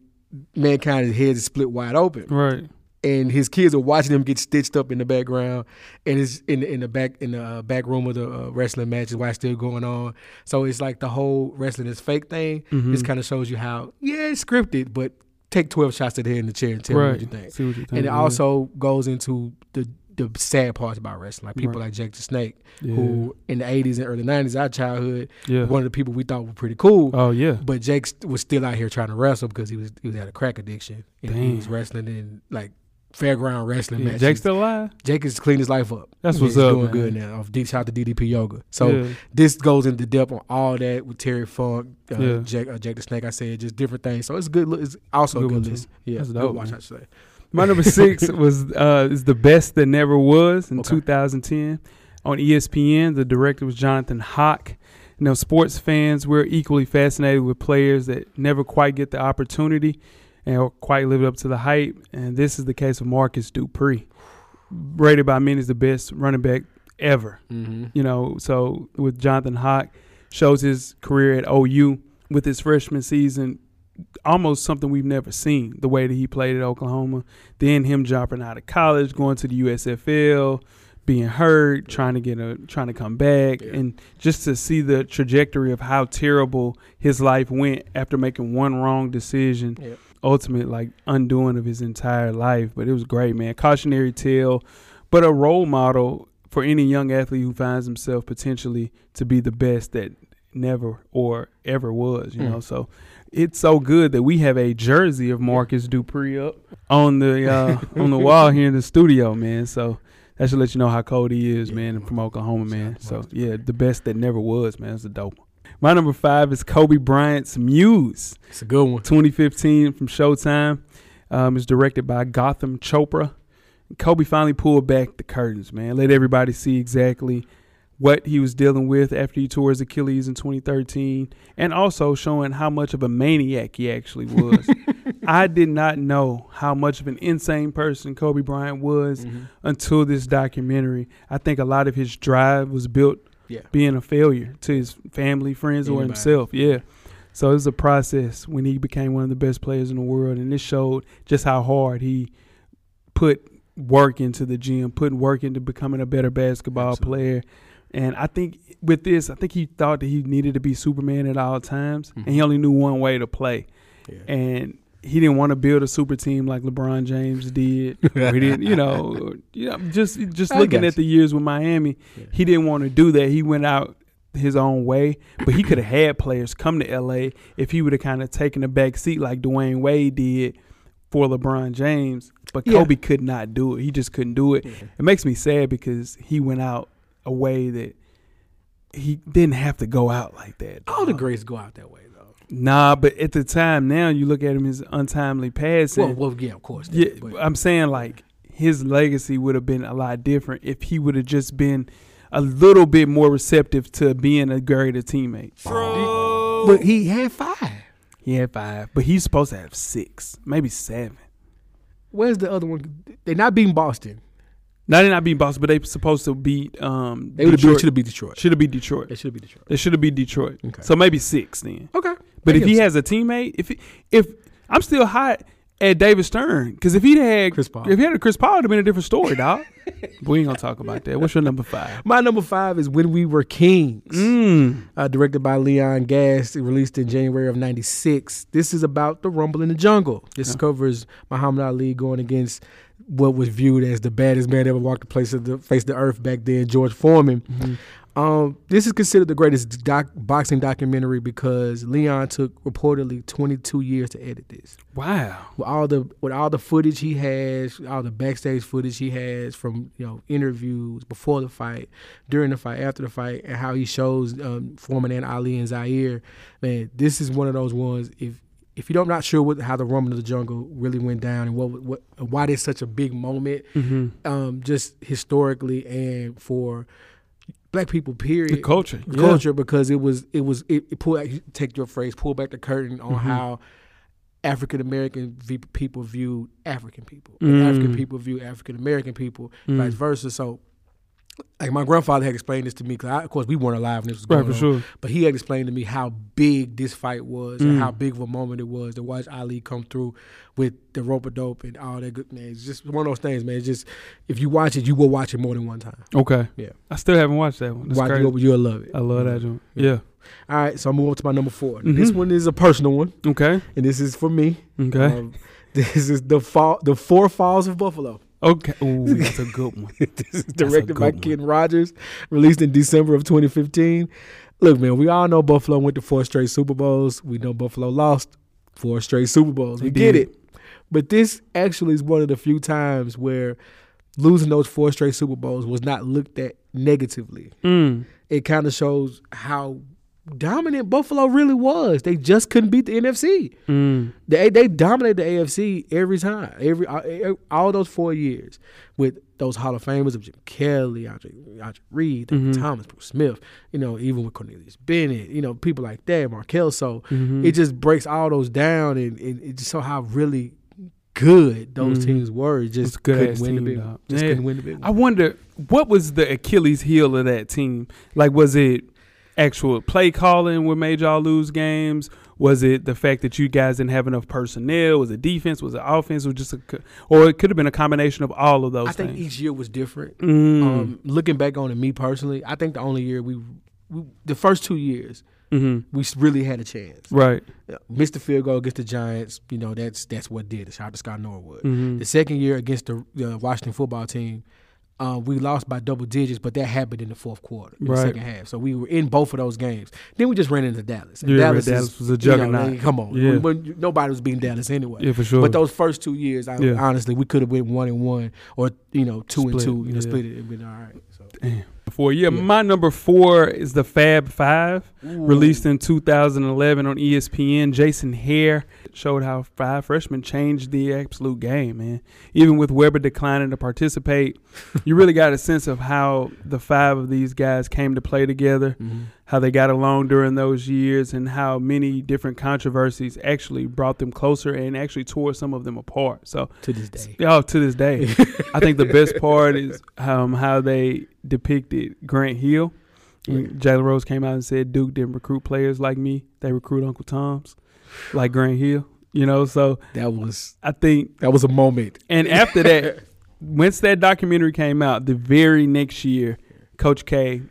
Mankind's head is split wide open. Right. And his kids are watching him get stitched up in the background, and it's in the, in the back in the back room of the uh, wrestling matches while it's still going on. So it's like the whole wrestling is fake thing. Mm-hmm. This kind of shows you how, yeah, it's scripted, but take twelve shots to the head in the chair and tell right. me what you think. See what you think. And it yeah. also goes into the the sad parts about wrestling, like people right. like Jake the Snake, yeah. who in the eighties and early nineties, our childhood, yeah. one of the people we thought were pretty cool. Oh yeah, but Jake was still out here trying to wrestle because he was he was had a crack addiction and Damn. he was wrestling in like. Fairground wrestling yeah, matches. Jake's still alive? Jake has cleaned his life up. That's what's He's up. He's doing man. good now. Off deep shot to D D P Yoga. So yeah. this goes into depth on all that with Terry Funk, uh, yeah. Jake, uh, Jake the Snake. I said just different things. So it's good. It's also good a good list. Too. Yeah, that's dope, good watch. I should say. My number six was uh, is the best that never was in okay. two thousand ten on E S P N. The director was Jonathan Hauck. You know, sports fans, we're equally fascinated with players that never quite get the opportunity and quite lived up to the hype, and this is the case of Marcus Dupree, rated by many as the best running back ever. Mm-hmm. You know, so with Jonathan Hauck, shows his career at O U with his freshman season, almost something we've never seen, the way that he played at Oklahoma. Then him dropping out of college, going to the U S F L, being hurt, yeah. trying to get a, trying to come back, yeah. and just to see the trajectory of how terrible his life went after making one wrong decision. Yeah. Ultimate like undoing of his entire life. But it was great, man. Cautionary tale, but a role model for any young athlete who finds himself potentially to be the best that never or ever was, you mm. know. So it's so good that we have a jersey of Marcus Dupree up on the uh, on the wall here in the studio, man. So that should let you know how cold he is, yeah. man, from Oklahoma, man. So yeah, the best that never was, man. That's a dope one. My number five is Kobe Bryant's Muse. It's a good one. twenty fifteen from Showtime. Um, it's directed by Gotham Chopra. Kobe finally pulled back the curtains, man. Let everybody see exactly what he was dealing with after he tore his Achilles in twenty thirteen, and also showing how much of a maniac he actually was. I did not know how much of an insane person Kobe Bryant was mm-hmm. until this documentary. I think a lot of his drive was built Yeah. being a failure to his family, friends, Anybody. or himself. Yeah. So it was a process when he became one of the best players in the world, and this showed just how hard he put work into the gym, put work into becoming a better basketball Absolutely. player. And I think with this, I think he thought that he needed to be Superman at all times, mm-hmm. and he only knew one way to play. Yeah. And he didn't want to build a super team like LeBron James did. He didn't, you know, you know, just just I looking at the years with Miami, yeah. he didn't want to do that. He went out his own way, but he could have had players come to L A if he would have kind of taken a back seat like Dwayne Wade did for LeBron James. But Kobe yeah. could not do it. He just couldn't do it. Yeah. It makes me sad because he went out a way that he didn't have to go out like that. All the greats go out that way. Nah, but at the time now, you look at him as untimely passing. Well, well yeah, of course. Yeah, I'm saying like his legacy would have been a lot different if he would have just been a little bit more receptive to being a greater teammate. Bro. But he had five. He had five, but he's supposed to have six, maybe seven. Where's the other one? They're not beating Boston. Now they're not beating Boston, but they supposed to beat um, they Detroit. They should have beat Detroit. Should have beat Detroit. They should have beat Detroit. They should have beat Detroit. Okay. So maybe six then. Okay. But if he has a teammate, if he, if I'm still hot at David Stern, because if he'd had Chris Paul, if he had a Chris Paul, it'd have been a different story, dog. But we ain't gonna talk about that. What's your number five? My number five is When We Were Kings, mm. uh, directed by Leon Gass, released in January of ninety-six. This is about the Rumble in the Jungle. This yeah. covers Muhammad Ali going against what was viewed as the baddest man that ever walked the place of the face of the earth back then, George Foreman. Mm-hmm. Um, this is considered the greatest doc- boxing documentary because Leon took reportedly twenty-two years to edit this. Wow! With all the with all the footage he has, all the backstage footage he has from you know interviews before the fight, during the fight, after the fight, and how he shows um, Foreman and Ali and Zaire. Man, this is one of those ones. If if you're not sure what how the Rumble of the Jungle really went down and what what why there's such a big moment, mm-hmm. um, just historically and for black people, period. The culture. The yeah. culture, because it was, it was, it, it pulled, take your phrase, pull back the curtain on mm-hmm. how African-American v- people viewed African people. Mm. And African people view African-American people, mm. vice versa. So, like, my grandfather had explained this to me, because, of course, we weren't alive when this was going right, for on. Sure. But he had explained to me how big this fight was mm. and how big of a moment it was to watch Ali come through with the rope-a-dope and all that good, man. It's just one of those things, man. It's just, if you watch it, you will watch it more than one time. Okay. Yeah. I still haven't watched that one. That's watch crazy. It, you'll love it. I love that joint. Yeah. yeah. All right, so I move on to my number four. Mm-hmm. This one is a personal one. Okay. And this is for me. Okay. Um, this is the fall, the Four Falls of Buffalo. Okay. Ooh, that's a good one. This is directed by one. Ken Rogers, released in December of twenty fifteen. Look, man, we all know Buffalo went to four straight Super Bowls. We know Buffalo lost four straight Super Bowls. We get it. But this actually is one of the few times where losing those four straight Super Bowls was not looked at negatively. Mm. It kind of shows how dominant Buffalo really was. They just couldn't beat the N F C. Mm. They they dominated the A F C every time, every all, all those four years with those Hall of Famers of Jim Kelly, Andre, Andre Reed, mm-hmm. Thomas, Bruce Smith. You know, even with Cornelius Bennett, you know, people like that, Markelle. So mm-hmm. it just breaks all those down, and, and it just shows how really good those mm-hmm. teams were. Just couldn't win the big one. Just yeah. couldn't win the big one. I wonder what was the Achilles heel of that team. Like, was it actual play calling what made y'all lose games? Was it the fact that you guys didn't have enough personnel? Was it defense? Was it offense? Or just a, or it could have been a combination of all of those. I things. think each year was different. Mm. Um, looking back on it, me personally, I think the only year we, we the first two years, mm-hmm. we really had a chance. Right, missed the field goal against the Giants. You know, that's that's what did it. Shout out to Scott Norwood. Mm-hmm. The second year against the uh, Washington football team. Uh, we lost by double digits, but that happened in the fourth quarter, in right. the second half. So we were in both of those games. Then we just ran into Dallas. And yeah, Dallas, Dallas is, was a juggernaut. You know, come on. Yeah. We, we, nobody was beating Dallas anyway. Yeah, for sure. But those first two years, I, yeah. honestly, we could have went one and one or, you know, two split, and two. You know, yeah. split it and been all right. So. Damn. Four. Yeah, yeah, my number four is the Fab Five, ooh. Released in two thousand eleven on E S P N. Jason Hare showed how five freshmen changed the absolute game, man. Even with Weber declining to participate, you really got a sense of how the five of these guys came to play together, mm-hmm. how they got along during those years, and how many different controversies actually brought them closer and actually tore some of them apart. So to this day. Oh, to this day. I think the best part is um, how they – depicted Grant Hill. Yeah. Jalen Rose came out and said Duke didn't recruit players like me. They recruit Uncle Toms, like Grant Hill. You know, so that was I think that was a moment. And after that, once that documentary came out, the very next year, Coach K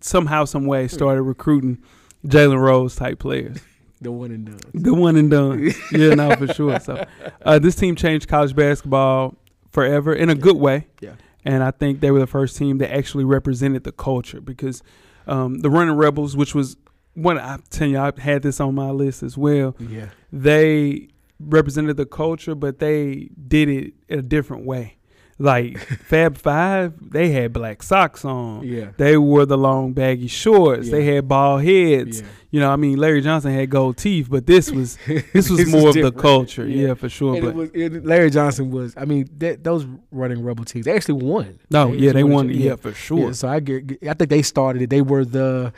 somehow, some way, started recruiting Jalen Rose type players. The one and done. The one and done. Yeah, no, for sure. So uh, this team changed college basketball forever in a yeah. good way. Yeah. And I think they were the first team that actually represented the culture because um, the Running Rebels, which was one, I'm telling you, I had this on my list as well. Yeah. They represented the culture, but they did it in a different way. Like Fab Five, they had black socks on. Yeah. They wore the long baggy shorts. Yeah. They had bald heads. Yeah. You know, I mean, Larry Johnson had gold teeth, but this was this was this more was of the culture. Yeah, yeah for sure. And but it was, it, Larry Johnson was. I mean, that, those Running Rebel teams, they actually won. No, they yeah, they won. Yeah, yeah, for sure. Yeah, so I get, I think they started it. They were the.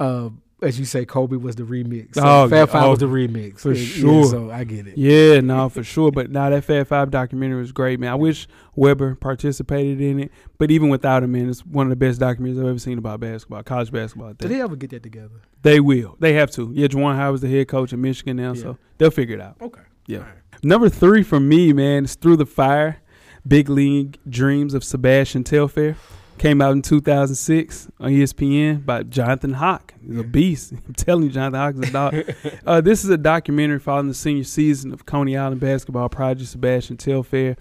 Uh, As you say, Kobe was the remix. So oh, Fab Five oh, was the remix. For and, sure. Yeah, so I get it. Yeah, no, for sure. But now nah, that Fab Five documentary was great, man. I wish Weber participated in it. But even without him, man, it's one of the best documentaries I've ever seen about basketball, college basketball. Do they ever get that together? They will. They have to. Yeah, Juwan Howard's the head coach in Michigan now, yeah. so they'll figure it out. Okay. Yeah. Right. Number three for me, man, is Through the Fire, Big League Dreams of Sebastian Telfair. Came out in two thousand six on E S P N by Jonathan Haack. He's a beast. I'm telling you, Jonathan Haack is a dog. uh, this is a documentary following the senior season of Coney Island basketball prodigy Sebastian Telfair.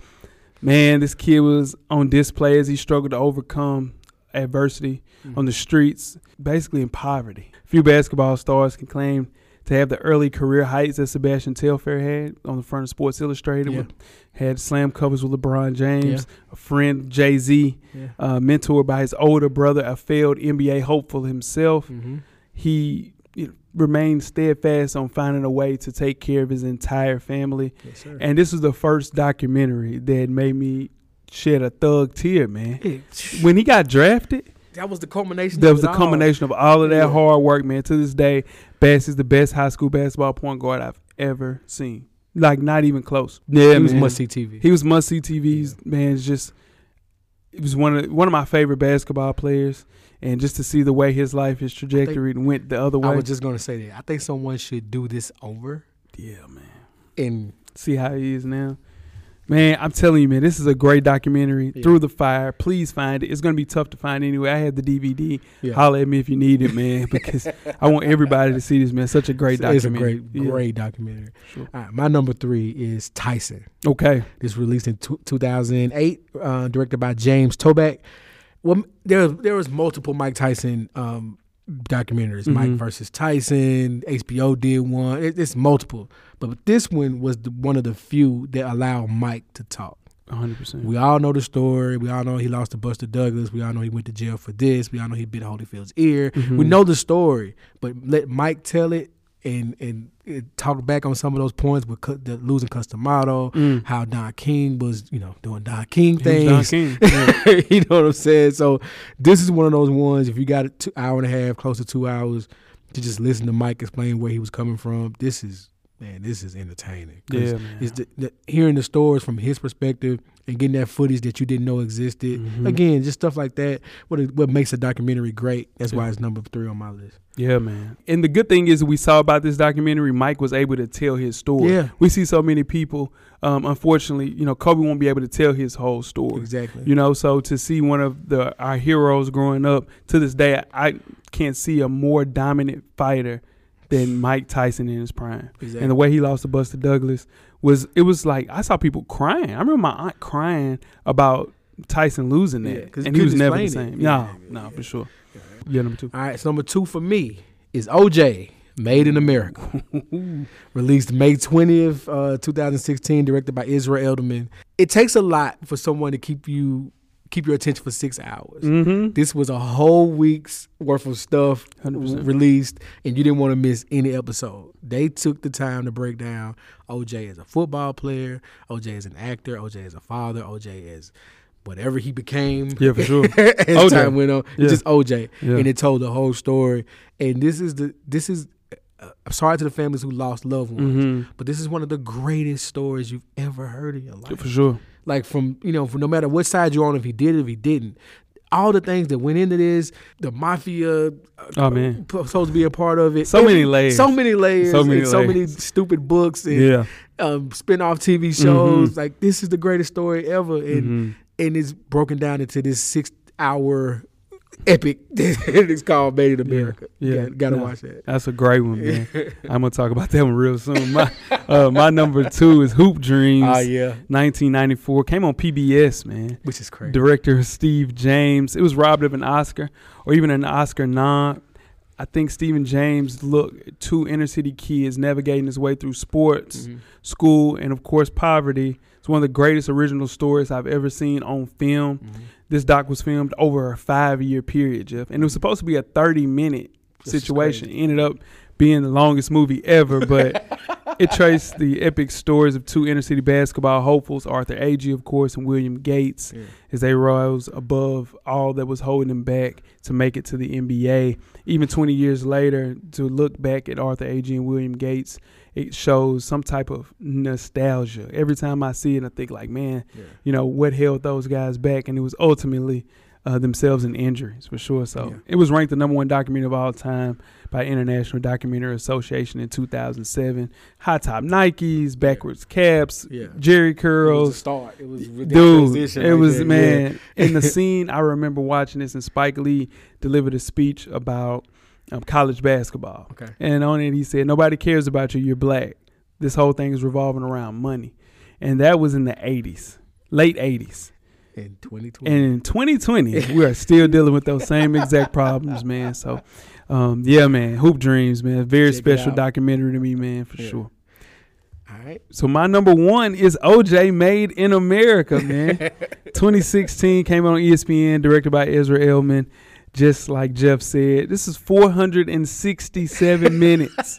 Man, this kid was on display as he struggled to overcome adversity mm-hmm. on the streets, basically in poverty. Few basketball stars can claim to have the early career heights that Sebastian Telfair had on the front of Sports Illustrated, yeah. with, had slam covers with LeBron James, yeah. a friend, Jay-Z, yeah. uh, mentored by his older brother, a failed N B A hopeful himself. Mm-hmm. He you know, remained steadfast on finding a way to take care of his entire family. Yes, and this was the first documentary that made me shed a thug tear, man. It's- when he got drafted – That was the culmination. That was the culmination of all of that hard work, man. To this day, Bass is the best high school basketball point guard I've ever seen. Like, not even close. Yeah, he was must see T V. He was must see T V's yeah. man. It's just, it was one of one of my favorite basketball players, and just to see the way his life, his trajectory, think, went the other way. I was just gonna say that. I think someone should do this over. Yeah, man. And see how he is now. Man, I'm telling you, man, this is a great documentary. Yeah. Through the Fire. Please find it. It's going to be tough to find anyway. I had the D V D. Yeah. Holler at me if you need it, man, because I want everybody to see this, man. Such a great it's documentary. It's a great, yeah. great documentary. Sure. All right, my number three is Tyson. Okay. This released in two thousand eight, uh, directed by James Toback. Well, there, there was multiple Mike Tyson um, documentaries. Mm-hmm. Mike versus Tyson. H B O did one. It, it's multiple. But this one was the, one of the few that allowed Mike to talk. one hundred percent. We all know the story. We all know he lost to Buster Douglas. We all know he went to jail for this. We all know he bit Holyfield's ear. Mm-hmm. We know the story. But let Mike tell it and and, and talk back on some of those points with co- the losing Customato, mm. how Don King was, you know, doing Don King things. Don King. Yeah. You know what I'm saying? So this is one of those ones, if you got an hour and a half, close to two hours, to just listen to Mike explain where he was coming from, this is, man, this is entertaining. Yeah, man. It's the, the, hearing the stories from his perspective and getting that footage that you didn't know existed. Mm-hmm. Again, just stuff like that. What it, what makes a documentary great? That's yeah. why it's number three on my list. Yeah, man. And the good thing is we saw about this documentary, Mike was able to tell his story. Yeah. We see so many people, um, unfortunately, you know, Kobe won't be able to tell his whole story. Exactly. You know, so to see one of the our heroes growing up to this day, I can't see a more dominant fighter than Mike Tyson in his prime. Exactly. And the way he lost to Buster Douglas was, it was like, I saw people crying. I remember my aunt crying about Tyson losing that. Yeah, and he was never the same. It. No, yeah, no, yeah. for sure. Yeah. yeah, number two. All right, so number two for me is O J, Made in America. Released May twentieth, uh, two thousand sixteen, directed by Israel Edelman. It takes a lot for someone to keep you keep your attention for six hours. Mm-hmm. This was a whole week's worth of stuff one hundred percent released, and you didn't want to miss any episode. They took the time to break down O J as a football player, O J as an actor, O J as a father, O J as whatever he became. Yeah, for sure. As O J. Time went on, yeah. just O J, yeah. and it told the whole story. And this is the this is. Uh, I'm sorry to the families who lost loved ones, mm-hmm. but this is one of the greatest stories you've ever heard in your life. Yeah, for sure. Like, from, you know, from no matter what side you're on, if he did it, if he didn't, all the things that went into this, the mafia, uh, oh, man. supposed to be a part of it. So and many layers. So many layers. So many and layers. So many stupid books and yeah. um, spin-off T V shows. Mm-hmm. Like, this is the greatest story ever. And, mm-hmm. and it's broken down into this six-hour epic. It's called Made in America. Yeah, yeah. Got, gotta no, watch that. That's a great one, man. I'm gonna talk about that one real soon. My uh, my number two is Hoop Dreams. Oh uh, yeah, nineteen ninety-four came on P B S, man. Which is crazy. Director Steve James. It was robbed of an Oscar or even an Oscar nod. I think Stephen James looked two inner city kids navigating his way through sports, mm-hmm. school, and of course poverty. It's one of the greatest original stories I've ever seen on film. Mm-hmm. This doc was filmed over a five-year period, Jeff, and it was supposed to be a thirty-minute situation. It ended up being the longest movie ever, but it traced the epic stories of two inner-city basketball hopefuls, Arthur Agee, of course, and William Gates, yeah. as they rose above all that was holding them back to make it to the N B A. Even twenty years later, to look back at Arthur Agee and William Gates, it shows some type of nostalgia. Every time I see it, I think like, man, yeah. you know, what held those guys back? And it was ultimately uh, themselves and injuries, for sure. So yeah. it was ranked the number one documentary of all time by International Documentary Association in two thousand seven. High top Nikes, backwards caps, yeah. Jerry curls. It was a start. It was dude, transition. It like was, that. man. Yeah. In the scene, I remember watching this, and Spike Lee delivered a speech about Um, college basketball. Okay. And on it he said, nobody cares about you, you're black. This whole thing is revolving around money. And that was in the eighties, late eighties. In twenty twenty. And in twenty twenty, we are still dealing with those same exact problems, man. So, um, yeah, man, Hoop Dreams, man. Very Check special documentary to me, man, for yeah. sure. All right. So my number one is O J, Made in America, man. twenty sixteen, came out on E S P N, directed by Ezra Elman. Just like Jeff said, this is four hundred sixty-seven minutes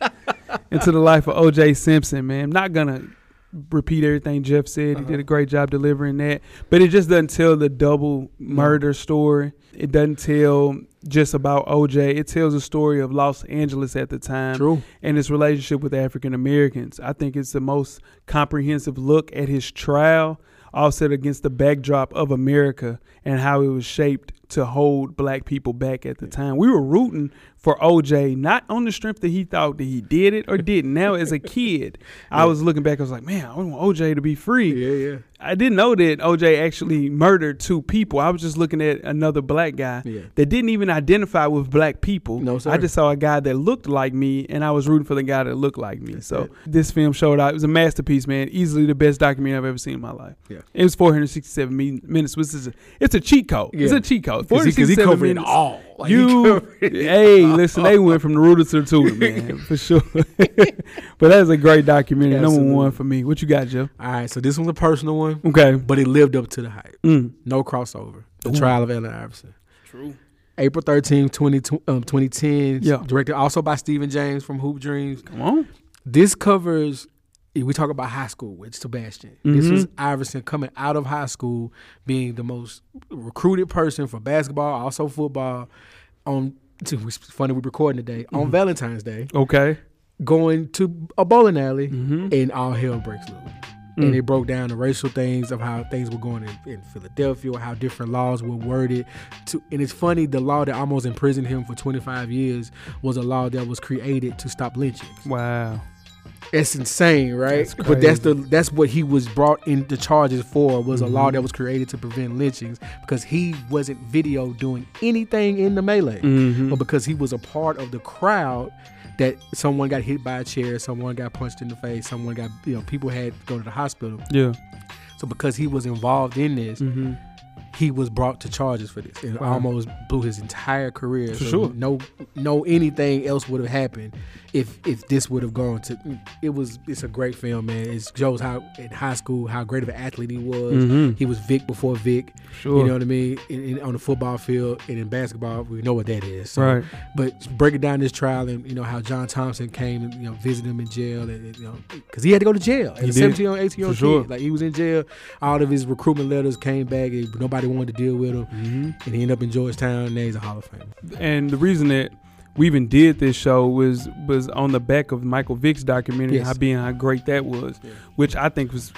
into the life of O J Simpson, man. I'm not going to repeat everything Jeff said. Uh-huh. He did a great job delivering that. But it just doesn't tell the double murder mm-hmm. story. It doesn't tell just about O J. It tells a story of Los Angeles at the time True. and his relationship with African Americans. I think it's the most comprehensive look at his trial, offset against the backdrop of America and how it was shaped to hold black people back at the time. We were rooting for O J, not on the strength that he thought that he did it or didn't. Now, as a kid, yeah. I was looking back. I was like, man, I want O J to be free. Yeah, yeah. I didn't know that O J actually murdered two people. I was just looking at another black guy yeah. that didn't even identify with black people. No, sir. I just saw a guy that looked like me, and I was rooting for the guy that looked like me. That's so it. This film showed out. It was a masterpiece, man. Easily the best documentary I've ever seen in my life. Yeah. It was four hundred sixty-seven me- minutes. Which is a, it's a cheat code. Yeah. It's a cheat code. Because he, he covered minutes. It all. Like you, he hey, listen, they went from the rooter to the tutor, man, for sure. But that is a great documentary. Absolutely. Number one for me. What you got, Joe? All right, so this one's a personal one. Okay. But it lived up to the hype. Mm. No crossover. The Ooh. Trial of Allen Iverson. True. April thirteenth, twenty ten yeah. directed also by Stephen James from Hoop Dreams. Come on. This covers, we talk about high school with Sebastian. Mm-hmm. This was Iverson coming out of high school, being the most recruited person for basketball, also football, on it's funny we're recording today, on mm-hmm. Valentine's Day. Okay. Going to a bowling alley, mm-hmm. and all hell breaks loose. Mm. And it broke down the racial things of how things were going in, in Philadelphia, how different laws were worded. To, and it's funny, the law that almost imprisoned him for twenty-five years was a law that was created to stop lynchings. Wow. It's insane, right? That's but that's the that's what he was brought into charges for, was mm-hmm. a law that was created to prevent lynchings because he wasn't video doing anything in the melee, mm-hmm. but because he was a part of the crowd that someone got hit by a chair, someone got punched in the face, someone got, you know, people had to go to the hospital. Yeah. So because he was involved in this, mm-hmm. he was brought to charges for this and wow. almost blew his entire career. For so sure. No, no, anything else would have happened if if this would have gone to. It was. It's a great film, man. It shows how in high school how great of an athlete he was. Mm-hmm. He was Vic before Vic. Sure. You know what I mean? In, in, on the football field and in basketball, we know what that is. So, right. But breaking down this trial and you know how John Thompson came and you know visited him in jail and you know because he had to go to jail. He as did. a seventeen, eighteen year old kid, sure. like he was in jail. All of his recruitment letters came back and nobody wanted to deal with him, mm-hmm. and he ended up in Georgetown, and now he's a Hall of Famer. And the reason that we even did this show was was on the back of Michael Vick's documentary, yes. how being how great that was, yeah. which I think was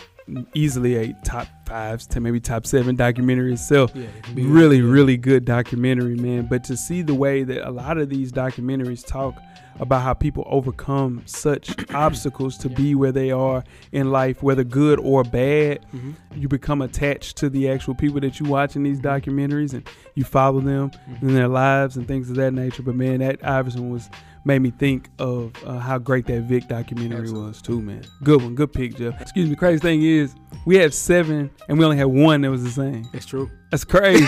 easily a top five to maybe top seven documentary itself. Yeah, it really, good. really good documentary, man. But to see the way that a lot of these documentaries talk about how people overcome such obstacles to yeah. be where they are in life, whether good or bad. Mm-hmm. You become attached to the actual people that you watch in these documentaries and you follow them mm-hmm. in their lives and things of that nature. But, man, that Iverson was made me think of uh, how great that Vic documentary Absolutely. was too, man. Good one. Good pick, Jeff. Excuse me. Crazy thing is we have seven and we only had one that was the same. That's true. That's crazy.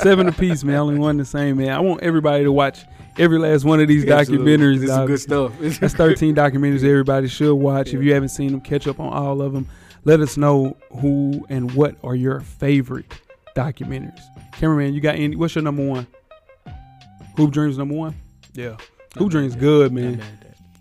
Seven apiece, man. Only one the same, man. I want everybody to watch every last one of these Absolutely. documentaries. This is some good stuff. That's thirteen documentaries everybody should watch. Yeah. If you haven't seen them, catch up on all of them. Let us know who and what are your favorite documentaries. Cameraman, you got any? What's your number one? Hoop Dreams number one? Yeah. Who drinks good, man?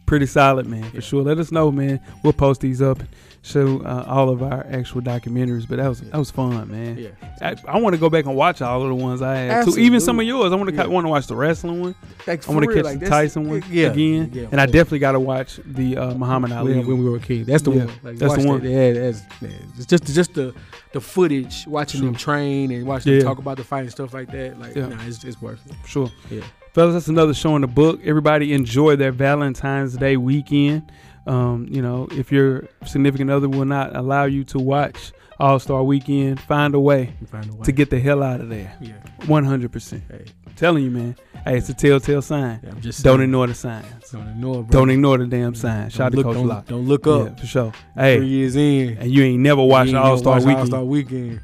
Pretty solid, man, for yeah. sure. Let us know, man. We'll post these up and show uh, all of our actual documentaries. But that was yeah. that was fun, man. Yeah. I, I want to go back and watch all of the ones I had. Absolutely. Too. Even some of yours. I want to yeah. want to watch the wrestling one. Like, I want to catch like, the Tyson one yeah. again. Yeah, and I definitely got to watch the uh, Muhammad Ali when, when we were a kid. That's the yeah. one. Like, that's the one. That. Yeah, that's, man. It's just just the the footage, watching sure. them train and watching yeah. them talk about the fight and stuff like that. Like, yeah. nah, it's, it's worth it. Sure. Yeah. Fellas, that's another show in the book. Everybody enjoy their Valentine's Day weekend. Um, you know, if your significant other will not allow you to watch All-Star Weekend, find a way, find a way. to get the hell out of there. Yeah. one hundred percent. Hey. I'm telling you, man. Hey, it's a telltale sign. Yeah, I'm just don't saying. ignore the signs. Don't ignore, bro. Don't ignore the damn signs. Shout out to Coach Lock. Don't look up. Yeah, for sure. Hey, three years in. And you ain't never watched All-Star Weekend. All-Star Weekend.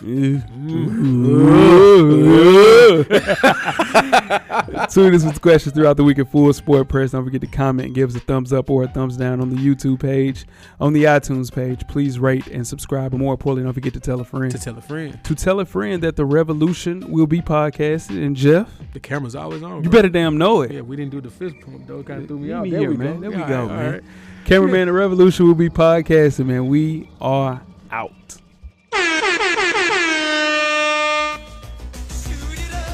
Tune in with questions throughout the week at Full Sport Press. Don't forget to comment and give us a thumbs up or a thumbs down on the YouTube page, on the iTunes page. Please rate and subscribe, and more importantly, don't forget to tell a friend. To tell a friend. To tell a friend that the revolution will be podcasted. And Jeff, the camera's always on. You bro. better damn know it. Yeah, we didn't do the fist pump though. Kind of threw me out. There, here, we man. there we all go. There we go, man. Right. Cameraman, the revolution will be podcasted, man. We are out.